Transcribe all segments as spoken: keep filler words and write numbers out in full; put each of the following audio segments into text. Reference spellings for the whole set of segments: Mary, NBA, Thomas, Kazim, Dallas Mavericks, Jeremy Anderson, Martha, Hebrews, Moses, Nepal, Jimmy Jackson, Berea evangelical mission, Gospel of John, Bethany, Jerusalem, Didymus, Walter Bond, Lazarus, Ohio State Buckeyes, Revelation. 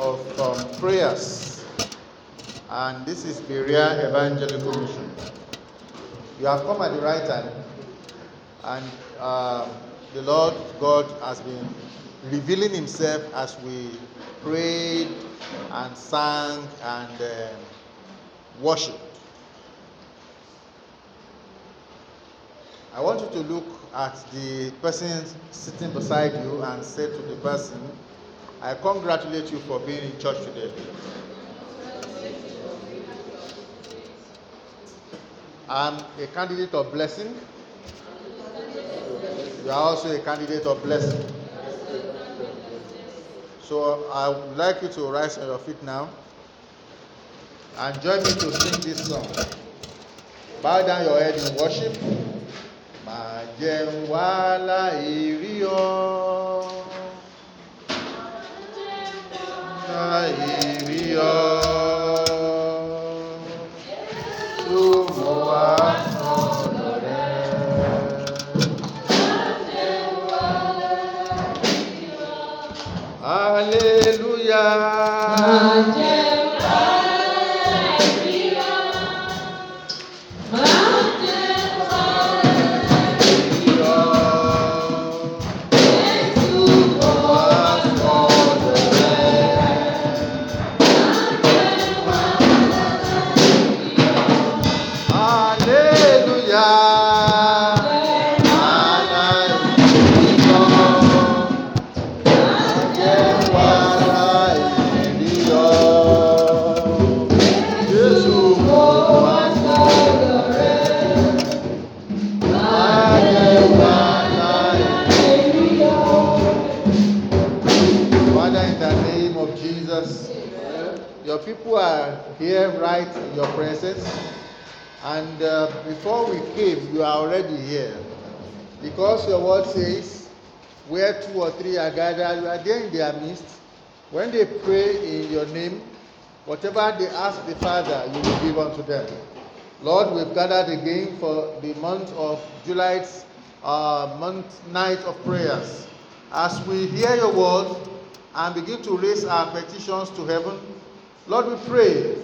of um, prayers, and this is Berea Evangelical Mission. You have come at the right time, and uh, the Lord God has been revealing himself as we prayed and sang and uh, worshiped. I want you to look at the person sitting beside you and say to the person, I congratulate you for being in church today. I'm a candidate of blessing. You are also a candidate of blessing. So I would like you to rise on your feet now and join me to sing this song. Bow down your head in worship. Má jẹ́ n wá láìrí ọ. Láìrí ọ. Tó mọ̀ wá ọ̀nà rẹ̀. Má jẹ́ n wá láìrí ọ. Hallelujah. Má jẹ́ n wá láìrí ọ. Má people are here right in your presence, and uh, before we came you are already here, because your word says where two or three are gathered, you are there in their midst. When they pray in your name, whatever they ask the Father, you will give unto them. Lord, we've gathered again for the month of July's uh, month night of prayers. As we hear your word and begin to raise our petitions to heaven, Lord, we pray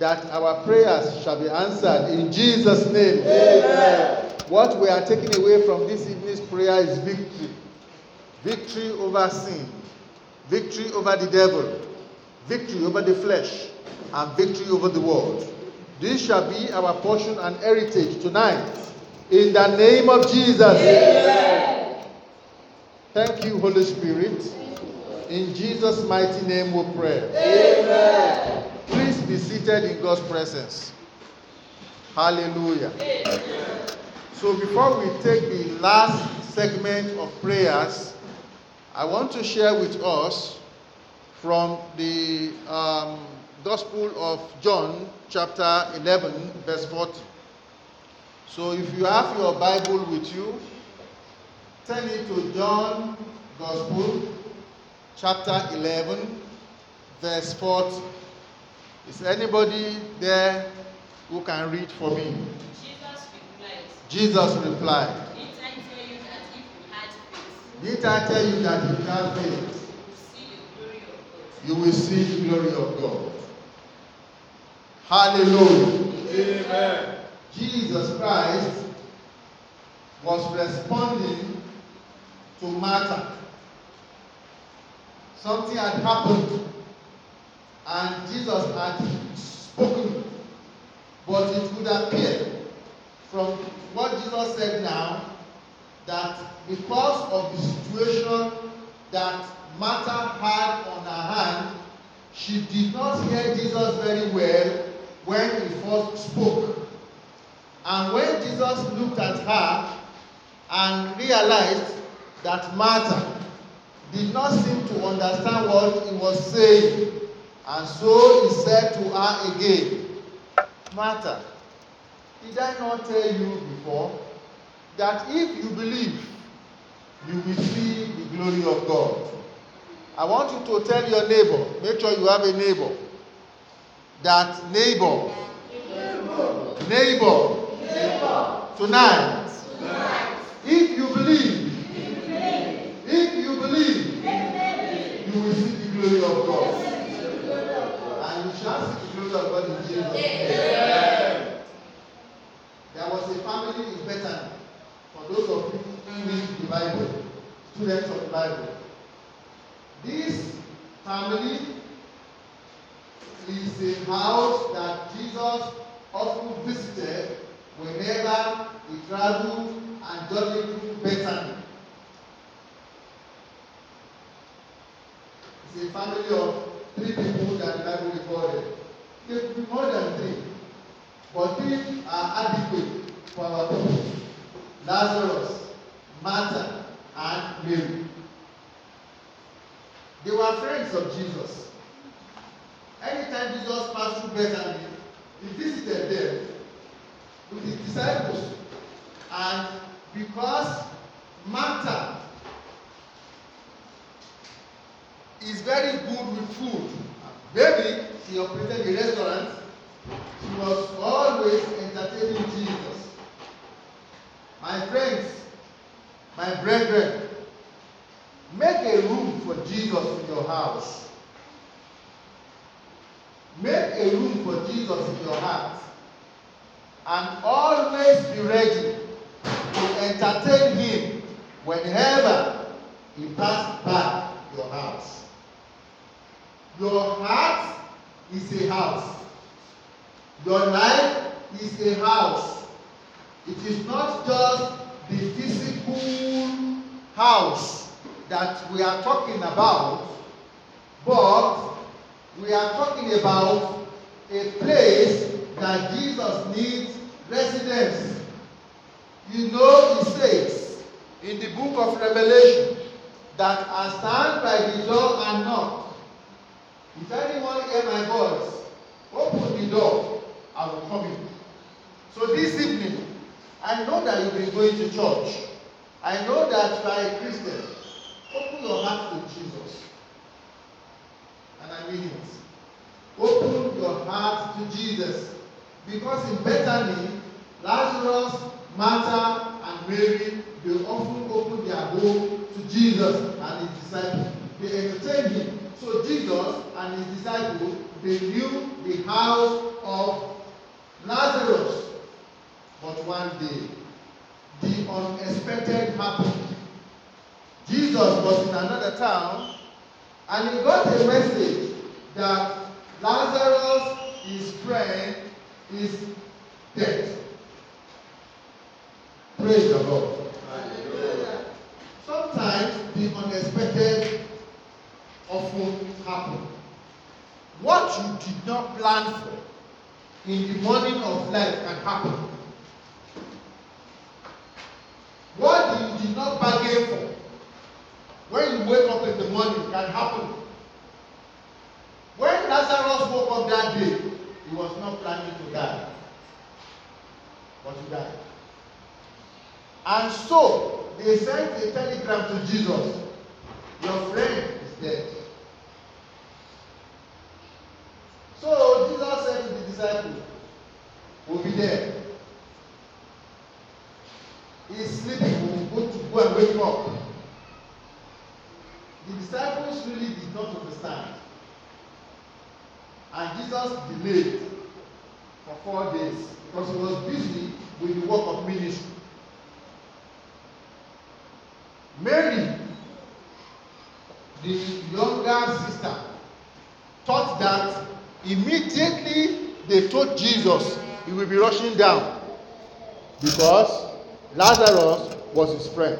that our prayers shall be answered in Jesus' name. Amen. What we are taking away from this evening's prayer is victory. Victory over sin. Victory over the devil. Victory over the flesh. And victory over the world. This shall be our portion and heritage tonight. In the name of Jesus. Amen. Thank you, Holy Spirit. In Jesus' mighty name we pray. Amen. Please be seated in God's presence. Hallelujah. Amen. So before we take the last segment of prayers, I want to share with us from the um, Gospel of John, chapter eleven, verse forty. So if you have your Bible with you, turn it to John, Gospel, chapter eleven, verse forty. Is anybody there who can read for me? Jesus replied. Jesus replied. Did I tell you that if you had faith? Did I tell you that if you had faith? You will see the glory of God. You will see the glory of God. Hallelujah. Amen. Jesus Christ was responding to Martha. Something had happened, and Jesus had spoken, but it would appear from what Jesus said now that because of the situation that Martha had on her hand, she did not hear Jesus very well when he first spoke. And when Jesus looked at her and realized that Martha did not seem to understand what he was saying, and so he said to her again, Martha, did I not tell you before that if you believe, you will see the glory of God? I want you to tell your neighbor, make sure you have a neighbor, that neighbor, neighbor, neighbor, neighbor. Tonight, tonight, if you believe, If you believe, you will see the glory of God. and we shall see the glory of God in Jesus' name. Amen. There was a family in Bethany. For those of you who read the Bible, students of the Bible, this family is a house that Jesus often visited whenever he traveled and journeyed through Bethany. It's a family of three people that the Bible recorded. There could be more than three, but three are adequate for our people: Lazarus, Martha, and Mary. They were friends of Jesus. Anytime Jesus passed through Bethany, he visited them with his disciples. And because Martha is very good with food, maybe she operated a restaurant, she was always entertaining Jesus. My friends, my brethren, make a room for Jesus in your house. Make a room for Jesus in your heart. And always be ready to entertain him whenever he passes by your house. Your heart is a house. Your life is a house. It is not just the physical house that we are talking about, but we are talking about a place that Jesus needs residence. You know, he says in the book of Revelation that I stand by the door and knock. If anyone hear my voice, open the door, I will come in. So this evening, I know that you've been going to church. I know that you are a Christian. Open your heart to Jesus. And I mean it. Open your heart to Jesus. Because in Bethany, Lazarus, Martha, and Mary, they often opened their home to Jesus and his disciples. They entertained him. So Jesus and his disciples, they knew the house of Lazarus. But one day, the unexpected happened. Jesus was in another town, and he got a message that Lazarus, his friend, is dead. Praise the Lord. Hallelujah. Sometimes the unexpected often happen. What you did not plan for in the morning of life can happen. What you did not bargain for when you wake up in the morning can happen. When Lazarus woke up that day, he was not planning to die, but he died. And so they sent a telegram to Jesus: your friend is dead. So Jesus said to the disciples, we'll be there. He's sleeping, we'll go to go and wake him up. The disciples really did not understand. And Jesus delayed for four days because he was busy with the work of ministry. Mary, the younger sister, thought that immediately they told Jesus he will be rushing down because Lazarus was his friend.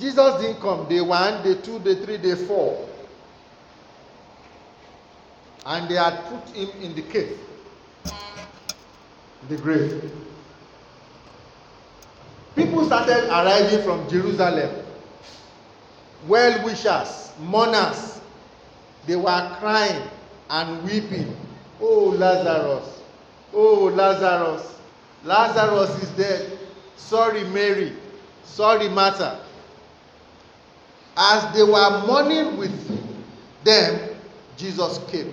Jesus didn't come day one, day two, day three, day four. And they had put him in the cave, in the grave. People started arriving from Jerusalem. Well-wishers, mourners, they were crying and weeping. Oh, Lazarus. Oh, Lazarus. Lazarus is dead. Sorry, Mary. Sorry, Martha. As they were mourning with them, Jesus came.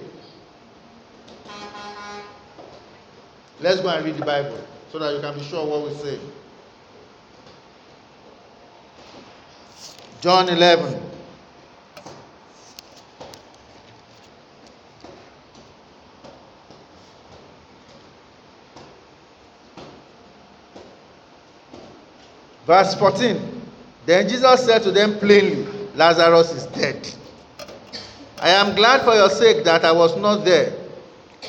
Let's go and read the Bible so that you can be sure what we say. John eleven. Verse fourteen. Then Jesus said to them plainly, Lazarus is dead. I am glad for your sake that I was not there,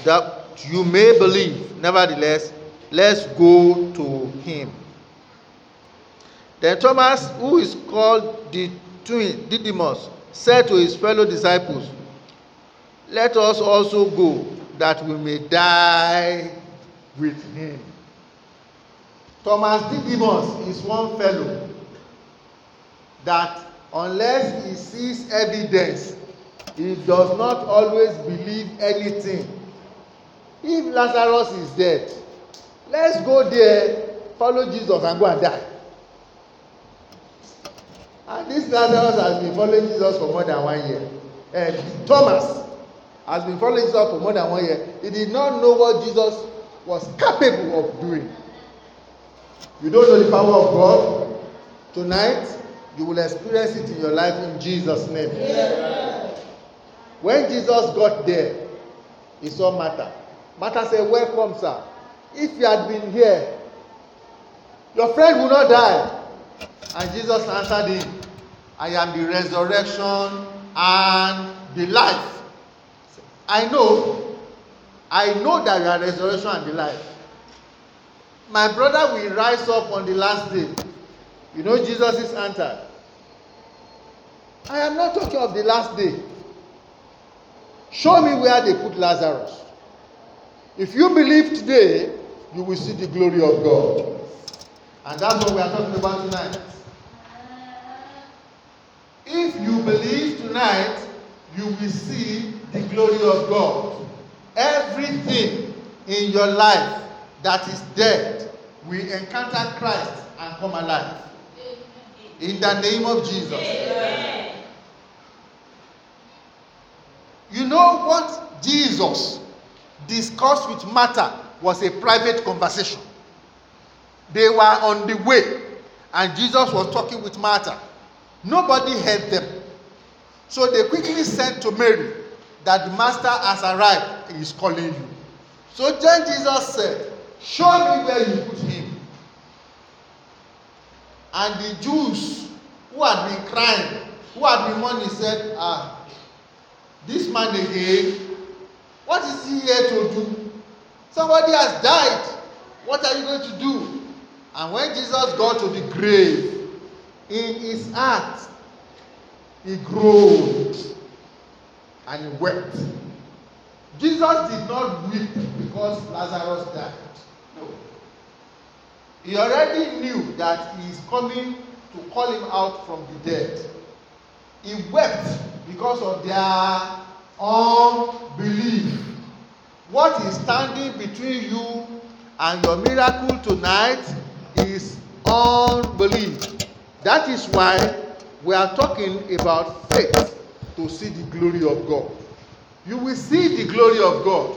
that you may believe. Nevertheless, let's go to him. Then Thomas, who is called the twin, Didymus, said to his fellow disciples, let us also go, that we may die with him. Thomas Didymus is one fellow that unless he sees evidence, he does not always believe anything. If Lazarus is dead, let's go there, follow Jesus and go and die. And this Lazarus has been following Jesus for more than one year. And Thomas has been following Jesus for more than one year. He did not know what Jesus was capable of doing. You don't know the power of God. Tonight, you will experience it in your life in Jesus' name. Yeah. When Jesus got there, he saw Martha. Martha said, welcome, sir. If you had been here, your friend would not die. And Jesus answered him, I am the resurrection and the life. I know, I know that you are resurrection and the life. My brother will rise up on the last day. You know Jesus' answer. I am not talking of the last day. Show me where they put Lazarus. If you believe today, you will see the glory of God. And that's what we are talking about tonight. If you believe tonight, you will see the glory of God. Everything in your life that is dead, we encounter Christ and come alive. In the name of Jesus. Amen. You know what Jesus discussed with Martha was a private conversation. They were on the way and Jesus was talking with Martha. Nobody heard them. So they quickly sent to Mary that the master has arrived, he is calling you. So then Jesus said, show me where you put him. And the Jews who had been crying, who had been mourning, said, ah, this man again, what is he here to do? Somebody has died. What are you going to do? And when Jesus got to the grave, in his heart, he groaned and he wept. Jesus did not weep because Lazarus died. He already knew that he is coming to call him out from the dead. He wept because of their unbelief. What is standing between you and your miracle tonight is unbelief. That is why we are talking about faith, to see the glory of God. You will see the glory of God,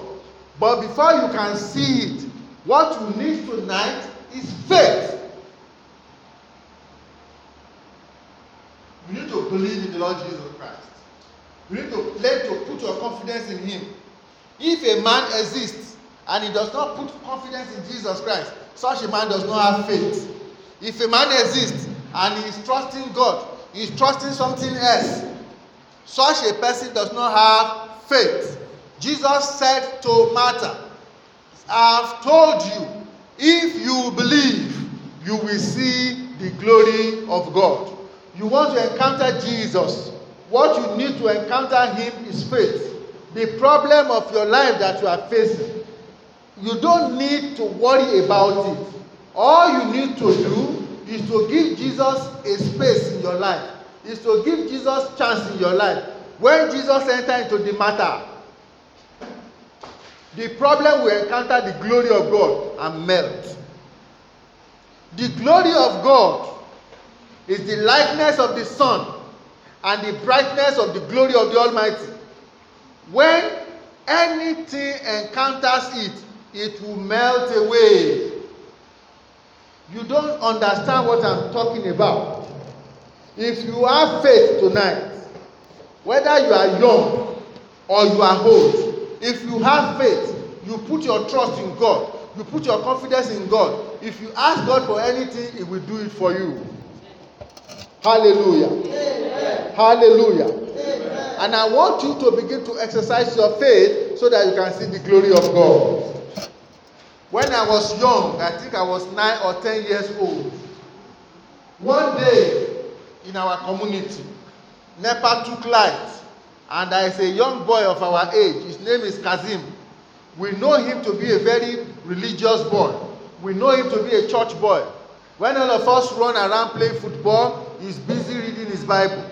but before you can see it, what you need tonight is faith. You need to believe in the Lord Jesus Christ. You need to learn to put your confidence in him. If a man exists and he does not put confidence in Jesus Christ, such a man does not have faith. If a man exists and he is trusting God, he is trusting something else, such a person does not have faith. Jesus said to Martha, I have told you, if you believe, you will see the glory of God. You want to encounter Jesus. What you need to encounter him is faith. The problem of your life that you are facing, you don't need to worry about it. All you need to do is to give Jesus a space in your life, is to give Jesus chance in your life. When Jesus entered into the matter, the problem will encounter the glory of God and melt. The glory of God is the likeness of the sun and the brightness of the glory of the Almighty. When anything encounters it, it will melt away. You don't understand what I'm talking about. If you have faith tonight, whether you are young or you are old, if you have faith, you put your trust in God, you put your confidence in God, if you ask God for anything, He will do it for you. Hallelujah. Amen. Hallelujah. Amen. And I want you to begin to exercise your faith so that you can see the glory of God. When I was young, I think I was nine or ten years old. One day in our community, Nepal took light. And there is a young boy of our age. His name is Kazim. We know him to be a very religious boy. We know him to be a church boy. When all of us run around playing football, he's busy reading his Bible.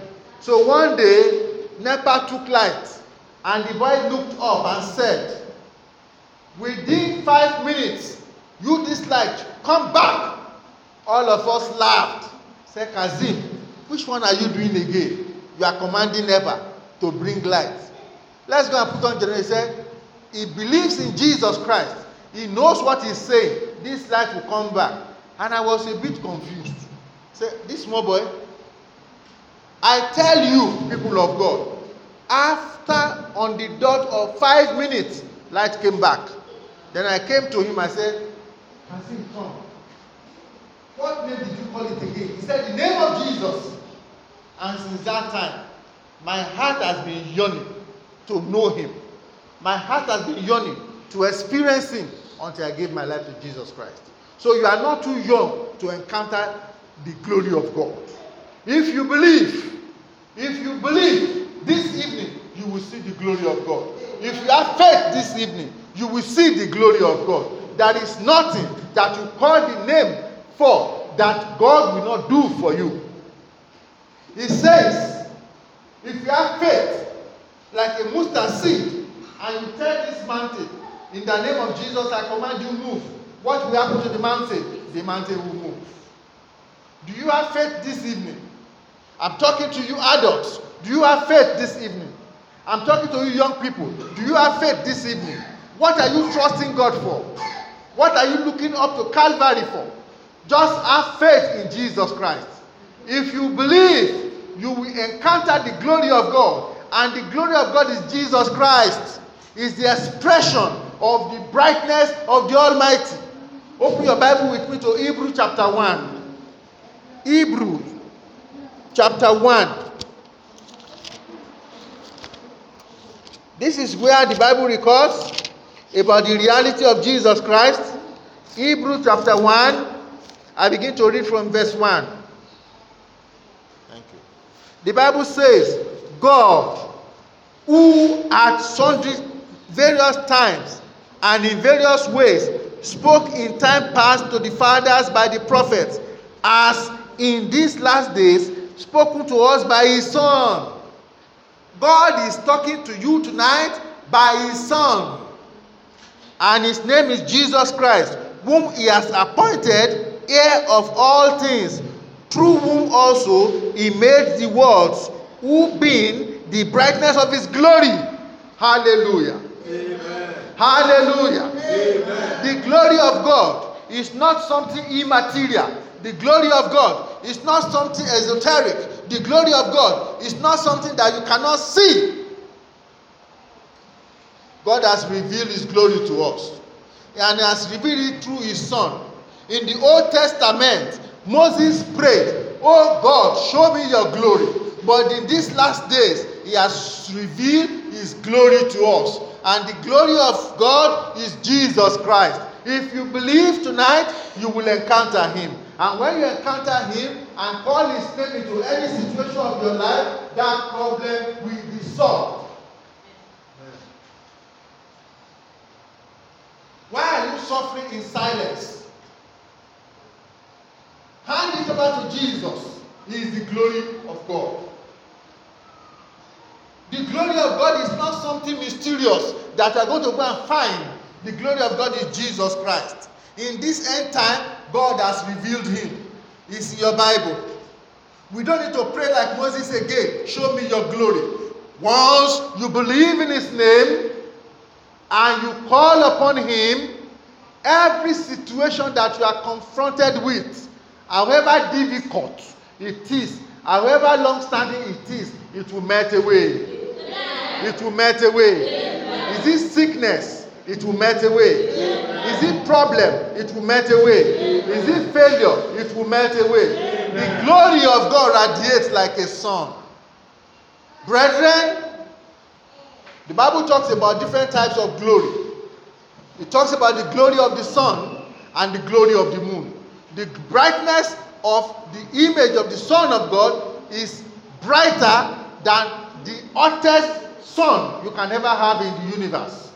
So one day, Nepal took light. And the boy looked up and said, within five minutes, you this light, come back. All of us laughed. Said, Kazim, which one are you doing again? You are commanding Nepal to bring light. Let's go and put on generation. He said, he believes in Jesus Christ. He knows what he's saying. This light will come back. And I was a bit confused. Say, this small boy, I tell you, people of God, after on the dot of five minutes, light came back. Then I came to him, I said, Hassan, come. What name did you call it again? He said, the name of Jesus. And since that time, my heart has been yearning to know Him. My heart has been yearning to experience Him until I gave my life to Jesus Christ. So you are not too young to encounter the glory of God. If you believe, if you believe this evening, you will see the glory of God. If you have faith this evening, you will see the glory of God. There is nothing that you call the name for that God will not do for you. He says, if you have faith, like a mustard seed, and you tell this mountain, in the name of Jesus, I command you move. What will happen to the mountain? The mountain will move. Do you have faith this evening? I'm talking to you adults. Do you have faith this evening? I'm talking to you young people. Do you have faith this evening? What are you trusting God for? What are you looking up to Calvary for? Just have faith in Jesus Christ. If you believe, you will encounter the glory of God. And the glory of God is Jesus Christ. It's the expression of the brightness of the Almighty. Open your Bible with me to Hebrews chapter one. Hebrews chapter one. This is where the Bible records about the reality of Jesus Christ. Hebrews chapter one. I begin to read from verse one. The Bible says, God, who at sundry various times and in various ways spoke in time past to the fathers by the prophets, as in these last days spoken to us by His Son. God is talking to you tonight by His Son. And His name is Jesus Christ, whom He has appointed heir of all things, through whom also He made the worlds, who being the brightness of His glory. Hallelujah. Amen. Hallelujah. Amen. The glory of God is not something immaterial. The glory of God is not something esoteric. The glory of God is not something that you cannot see. God has revealed His glory to us. And He has revealed it through His Son. In the Old Testament, Moses prayed, oh God, show me your glory. But in these last days, He has revealed His glory to us. And the glory of God is Jesus Christ. If you believe tonight, you will encounter Him. And when you encounter Him and call His name into any situation of your life, that problem will be solved. Why are you suffering in silence? Hand it over to Jesus. He is the glory of God. The glory of God is not something mysterious that you are going to go and find. The glory of God is Jesus Christ. In this end time, God has revealed Him. It's in your Bible. We don't need to pray like Moses again. Show me your glory. Once you believe in His name and you call upon Him, every situation that you are confronted with, however difficult it is, however long-standing it is, it will melt away. It will melt away. Is it sickness? It will melt away. Amen. Is it problem? It will melt away. Amen. Is it failure? It will melt away. Amen. The glory of God radiates like a sun. Brethren, the Bible talks about different types of glory. It talks about the glory of the sun and the glory of the moon. The brightness of the image of the Son of God is brighter than the hottest sun you can ever have in the universe.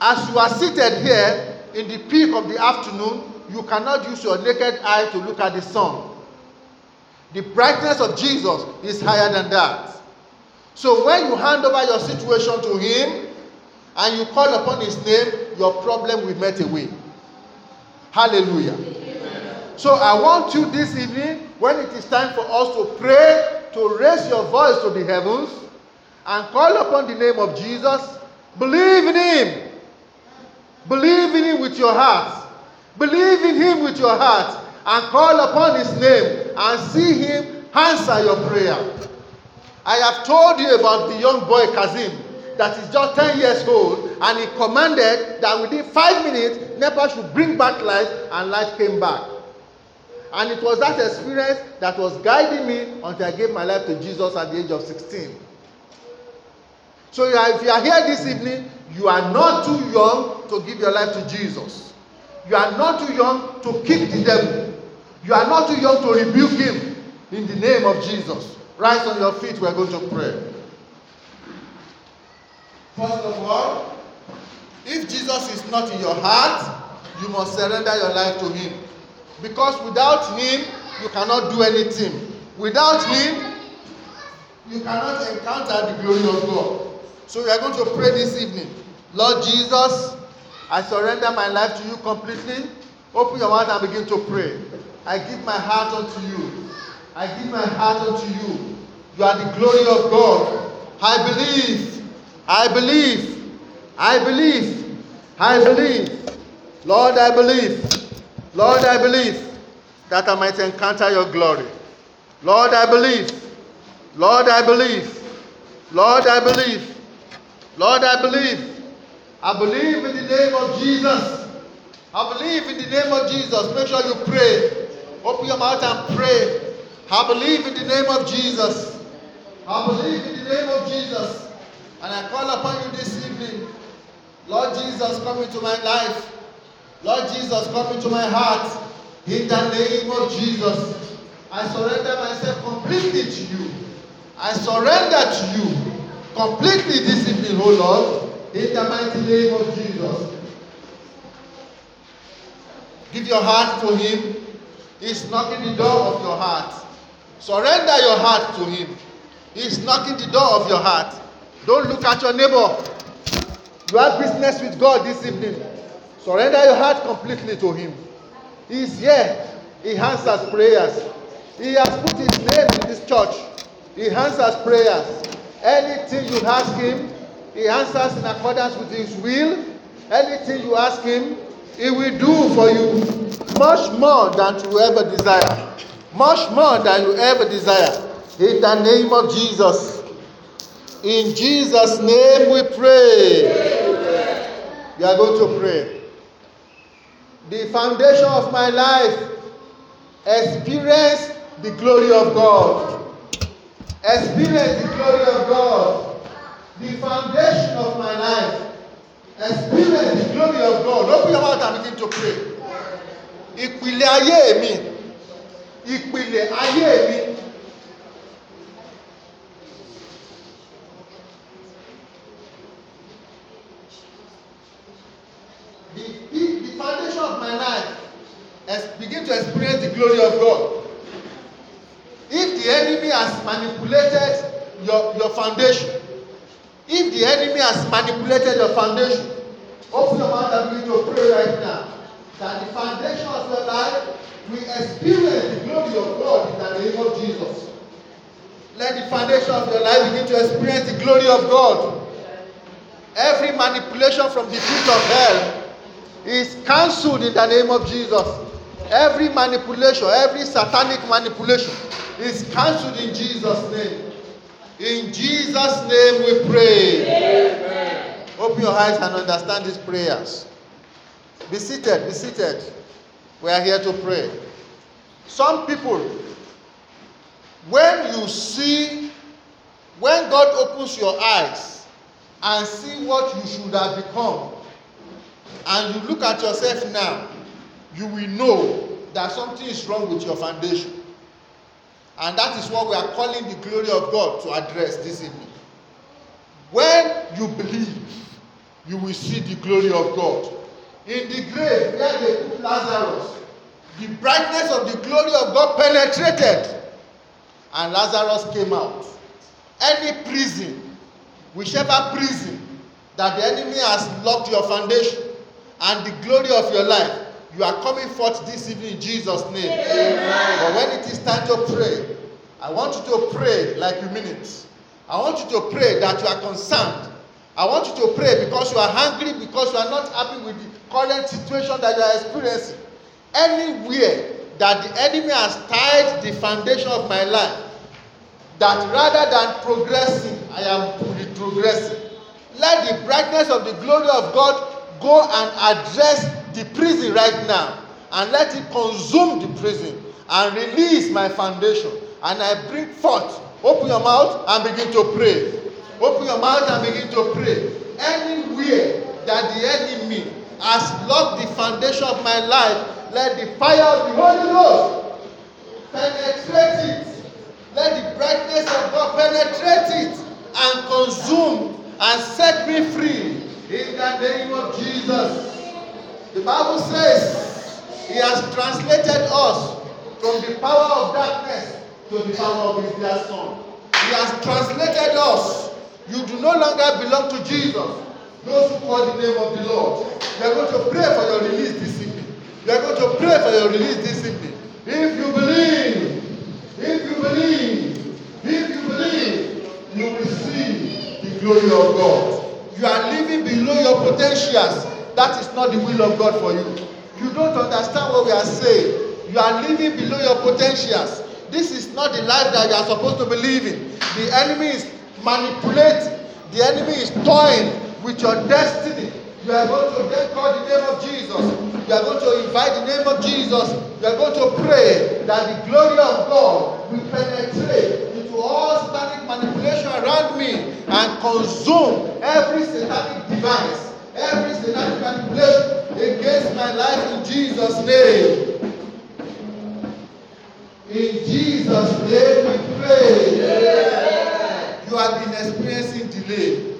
As you are seated here in the peak of the afternoon, you cannot use your naked eye to look at the sun. The brightness of Jesus is higher than that. So when you hand over your situation to him and you call upon his name, your problem will melt away. Hallelujah. Amen. So I want you this evening, when it is time for us to pray, to raise your voice to the heavens and call upon the name of Jesus. Believe in him. Believe in him with your heart. Believe in him with your heart and call upon his name and see him answer your prayer. I have told you about the young boy Kazim that is just ten years old, and he commanded that within five minutes Nepal should bring back light, and light came back. And it was that experience that was guiding me until I gave my life to Jesus at the age of sixteen. So if you are here this evening, you are not too young to give your life to Jesus. You are not too young to kick the devil. You are not too young to rebuke him in the name of Jesus. Rise on your feet, we are going to pray. First of all, if Jesus is not in your heart, you must surrender your life to him. Because without him, you cannot do anything. Without him, you cannot encounter the glory of God. So we are going to pray this evening. Lord Jesus, I surrender my life to you completely. Open your mouth and begin to pray. I give my heart unto you. I give my heart unto you. You are the glory of God. I believe. I believe. I believe. I believe. Lord, I believe. Lord, I believe that I might encounter your glory. Lord, I believe. Lord, I believe. Lord, I believe. Lord, I believe. I believe in the name of Jesus. I believe in the name of Jesus. Make sure you pray. Open your mouth and pray. I believe in the name of Jesus. I believe in the name of Jesus. And I call upon you this evening. Lord Jesus, come into my life. Lord Jesus, come into my heart. In the name of Jesus, I surrender myself completely to you. I surrender to you completely this evening, O Lord, in the mighty name of Jesus. Give your heart to him. He's knocking the door of your heart. Surrender your heart to him. He's knocking the door of your heart. Don't look at your neighbor. You have business with God this evening. Surrender your heart completely to him. He's here. He answers prayers. He has put his name in this church. He answers prayers. Anything you ask him, he answers in accordance with his will. Anything you ask him, he will do for you. Much more than you ever desire. Much more than you ever desire. In the name of Jesus. In Jesus' name we pray. We are going to pray. The foundation of my life, experience the glory of God. Experience the glory of God. The foundation of my life. Experience the glory of God. Open your mouth and begin to pray. Ìpìlẹ̀ ayé mi. Ìpìlẹ̀ ayé mi. The, the, the foundation of my life. As begin to experience the glory of God. If the enemy has manipulated your, your foundation, if the enemy has manipulated your foundation, open your mouth and begin to pray right now that the foundation of your life will experience the glory of God in the name of Jesus. Let the foundation of your life begin to experience the glory of God. Every manipulation from the pit of hell is cancelled in the name of Jesus. Every manipulation, every satanic manipulation is cancelled in Jesus' name. In Jesus' name we pray. Amen. Open your eyes and understand these prayers. Be seated, be seated. We are here to pray. Some people, when you see, when God opens your eyes and see what you should have become, and you look at yourself now, you will know that something is wrong with your foundation. And that is what we are calling the glory of God to address this evening. When you believe, you will see the glory of God. In the grave where they put Lazarus, the brightness of the glory of God penetrated, and Lazarus came out. Any prison, whichever prison that the enemy has locked your foundation and the glory of your life, you are coming forth this evening in Jesus' name. Amen. But when it is time to pray, I want you to pray like you mean it. I want you to pray that you are concerned. I want you to pray because you are hungry, because you are not happy with the current situation that you are experiencing. Anywhere that the enemy has tied the foundation of my life, that rather than progressing, I am retrogressing. Let the brightness of the glory of God go and address the prison right now, and let it consume the prison and release my foundation. And I bring forth. Open your mouth and begin to pray. Open your mouth and begin to pray. Anywhere that the enemy has locked the foundation of my life, let the fire of the Holy Ghost penetrate it. Let the brightness of God penetrate it and consume and set me free in the name of Jesus. The Bible says he has translated us from the power of darkness to the power of his dear son. He has translated us. You do no longer belong to Jesus. Those who call the name of the Lord. You are going to pray for your release this evening. You are going to pray for your release this evening. If you believe, if you believe, if you believe, you will see the glory of God. You are living below your potentials. That is not the will of God for you. You don't understand what we are saying. You are living below your potentials. This is not the life that you are supposed to believe in. The enemy is manipulating. The enemy is toying with your destiny. You are going to then call the name of Jesus. You are going to invite the name of Jesus. You are going to pray that the glory of God will penetrate into all satanic manipulation around me and consume every satanic device. Every sin that can play against my life in Jesus' name. In Jesus' name we pray. Yeah. You have been experiencing delay.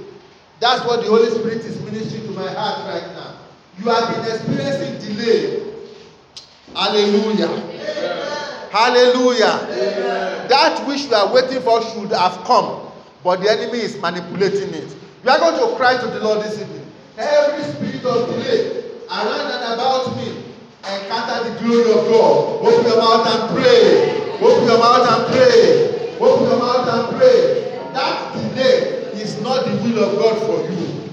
That's what the Holy Spirit is ministering to my heart right now. You have been experiencing delay. Hallelujah. Yeah. Hallelujah. Yeah. That which we are waiting for should have come, but the enemy is manipulating it. We are going to cry to the Lord this evening. Every spirit of delay around and about me, encounter the glory of God. Open your mouth and pray. Open your mouth and pray. Open your mouth and pray. That delay is not the will of God for you.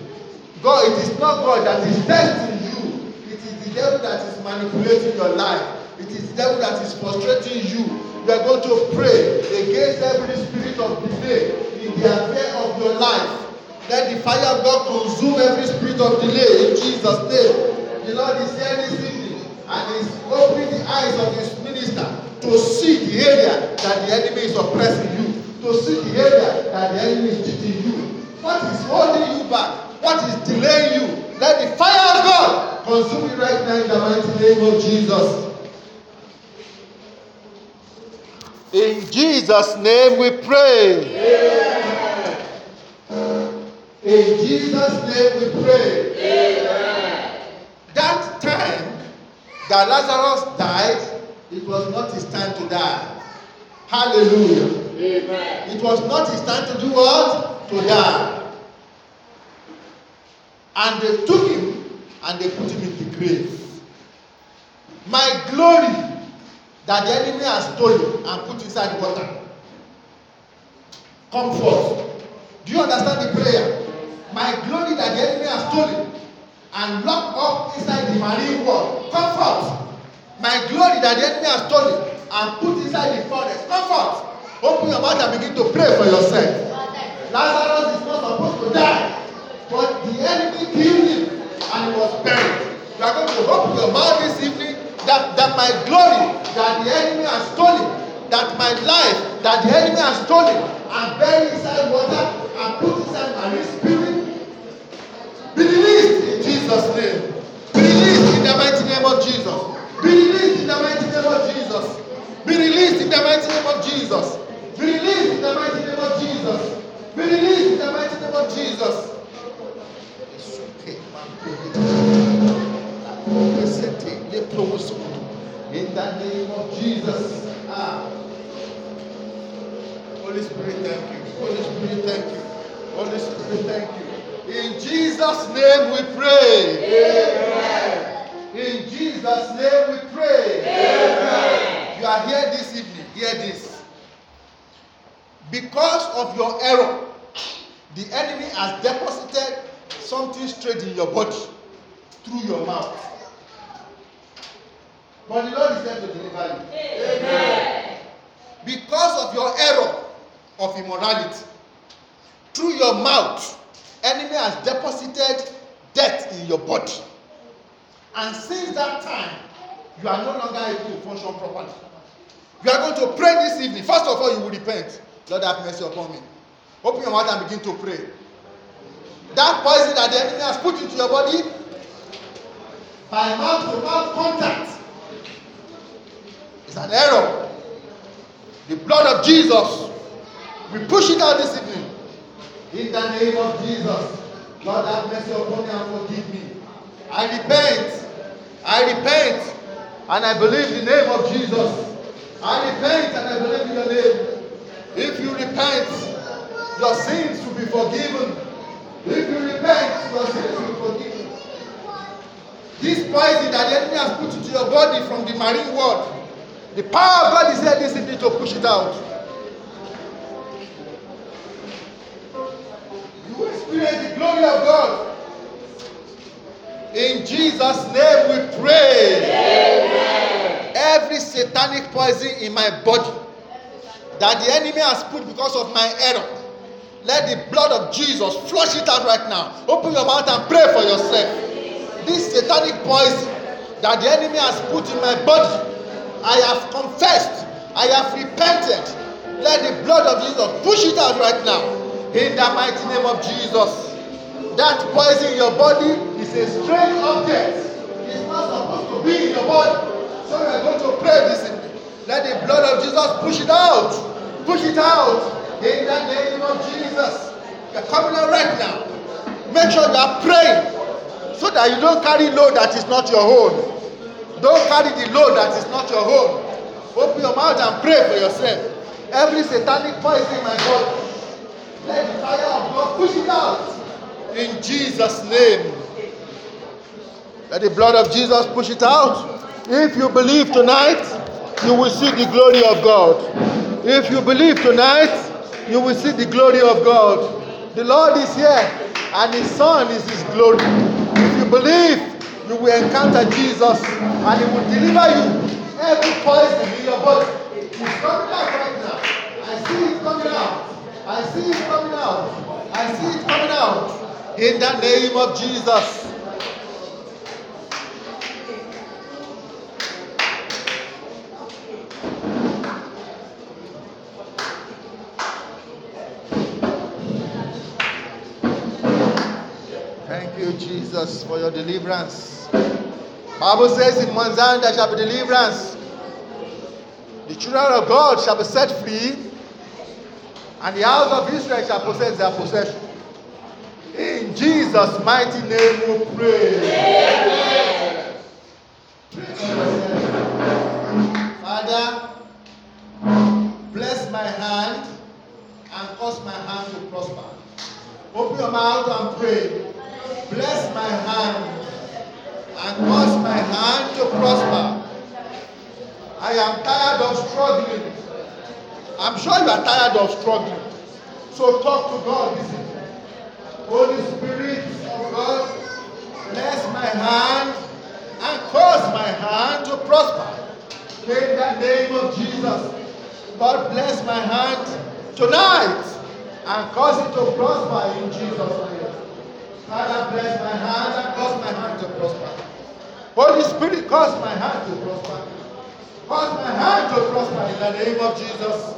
God, it is not God that is testing you. It is the devil that is manipulating your life. It is the devil that is frustrating you. You are going to pray against every spirit of delay in the affair of your life. Let the fire of God consume every spirit of delay in Jesus' name. The Lord is here this evening and is opening the eyes of his minister to see the area that the enemy is oppressing you, to see the area that the enemy is cheating you. What is holding you back? What is delaying you? Let the fire of God consume it right now in the mighty name of Jesus. In Jesus' name we pray. Yeah. In Jesus' name we pray. Amen. That time that Lazarus died, it was not his time to die. Hallelujah. Amen. It was not his time to do what? To die. And they took him and they put him in the grave. My glory that the enemy has stolen and put inside water. Come forth. Do you understand the prayer? My glory that the enemy has stolen and locked up inside the marine world. Come forth. My glory that the enemy has stolen and put inside the forest. Come forth. Open your mouth and begin to pray for yourself. Lazarus is not supposed to die, but the enemy to rob your mouth this evening, that, that my glory, that the enemy has stolen, that my life, that the enemy has stolen, and buried inside water, and put inside my spirit, be released in Jesus' name. Be released in the mighty name of Jesus. Be released in the mighty name of Jesus. Be released in the mighty name of Jesus. Be released in the mighty name of Jesus. Be released in the mighty name of Jesus. In the name of Jesus. Ah. Holy Spirit, thank you. Holy Spirit, thank you. Holy Spirit, thank you. In Jesus' name we pray. Amen. In Jesus' name we pray. Amen. You are here this evening. Hear this. Because of your error, the enemy has deposited something straight in your body through your mouth. But the Lord is there to deliver you. Amen. Because of your error of immorality, through your mouth, enemy has deposited death in your body. And since that time, you are no longer able to function properly. You are going to pray this evening. First of all, you will repent. Lord, have mercy upon me. Open your mouth and begin to pray. That poison that the enemy has put into your body, by mouth-to-mouth contact, it's an error. The blood of Jesus, we push it out this evening. In the name of Jesus, Lord, have mercy upon me and forgive me. I repent. I repent. And I believe the name of Jesus. I repent and I believe in your name. If you repent, your sins will be forgiven. If you repent, your sins will be forgiven. This poison that the enemy has put into your body from the marine world, the power of God is here this evening to push it out. You experience the glory of God. In Jesus' name we pray. Amen. Every satanic poison in my body that the enemy has put because of my error, let the blood of Jesus flush it out right now. Open your mouth and pray for yourself. This satanic poison that the enemy has put in my body, I have confessed. I have repented. Let the blood of Jesus push it out right now. In the mighty name of Jesus. That poison in your body is a strange object. It's not supposed to be in your body. So we are going to pray this evening. Let the blood of Jesus push it out. Push it out. In the name of Jesus. You are coming out right now. Make sure you are praying so that you don't carry load that is not your own. Don't carry the load that is not your own. Open your mouth and pray for yourself. Every satanic poison in my body, let the fire of God push it out. In Jesus' name. Let the blood of Jesus push it out. If you believe tonight, you will see the glory of God. If you believe tonight, you will see the glory of God. The Lord is here, and His Son is His glory. If you believe, you will encounter Jesus and He will deliver you. Every poison in your body is coming out right now. I see it coming out. I see it coming out. I see it coming out. In the name of Jesus. Thank you, Jesus, for your deliverance. Bible says in Mount Zion there shall be deliverance. The children of God shall be set free, and the house of Israel shall possess their possession. In Jesus' mighty name we pray. Amen. Father, bless my hand and cause my hand to prosper. Open your mouth and pray. Bless my hand and cause my hand to prosper. I am tired of struggling. I'm sure you are tired of struggling. So talk to God this evening. Holy Spirit of God, bless my hand and cause my hand to prosper. In the name of Jesus, God bless my hand tonight and cause it to prosper in Jesus' name. Father, bless my hand and cause my hand to prosper. Holy Spirit, cause my heart to prosper. Cause my heart to prosper in the name of Jesus.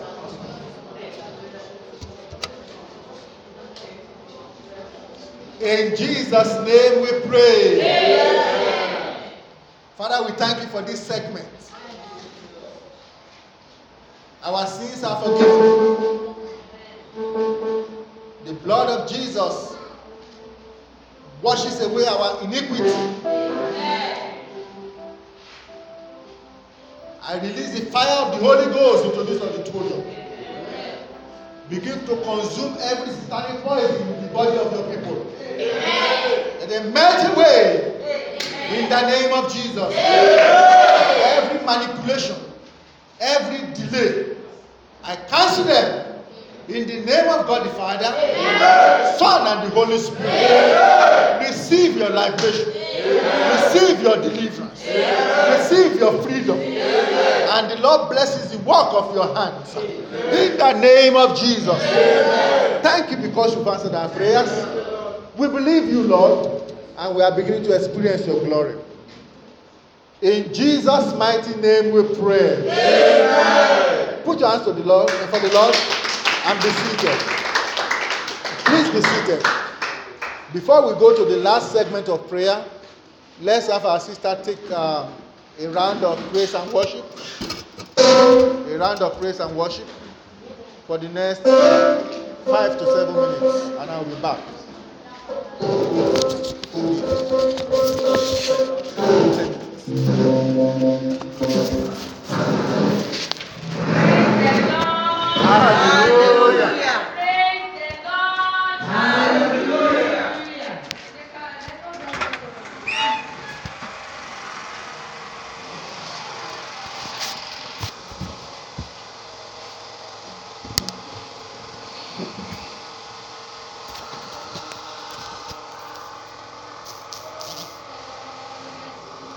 In Jesus' name we pray. Amen. Father, we thank you for this segment. Our sins are forgiven. The blood of Jesus washes away our iniquity. I release the fire of the Holy Ghost into this auditorium. Begin to consume every satanic poison in the body of your people. And they melt away in the name of Jesus. Every manipulation, every delay, I cancel them in the name of God the Father, Amen. Son, and the Holy Spirit. Amen. Receive your liberation. Amen. Receive your deliverance. Amen. Receive your freedom. Amen. And the Lord blesses the work of your hands. Amen. In the name of Jesus. Amen. Thank you because you've answered our prayers. We believe you, Lord, and we are beginning to experience your glory. In Jesus' mighty name we pray. Amen. Put your hands to the Lord and for the Lord and be seated. Please be seated. Before we go to the last segment of prayer, let's have our sister take uh, a round of praise and worship. A round of praise and worship for the next uh, five to seven minutes, and I'll be back. Praise the Lord.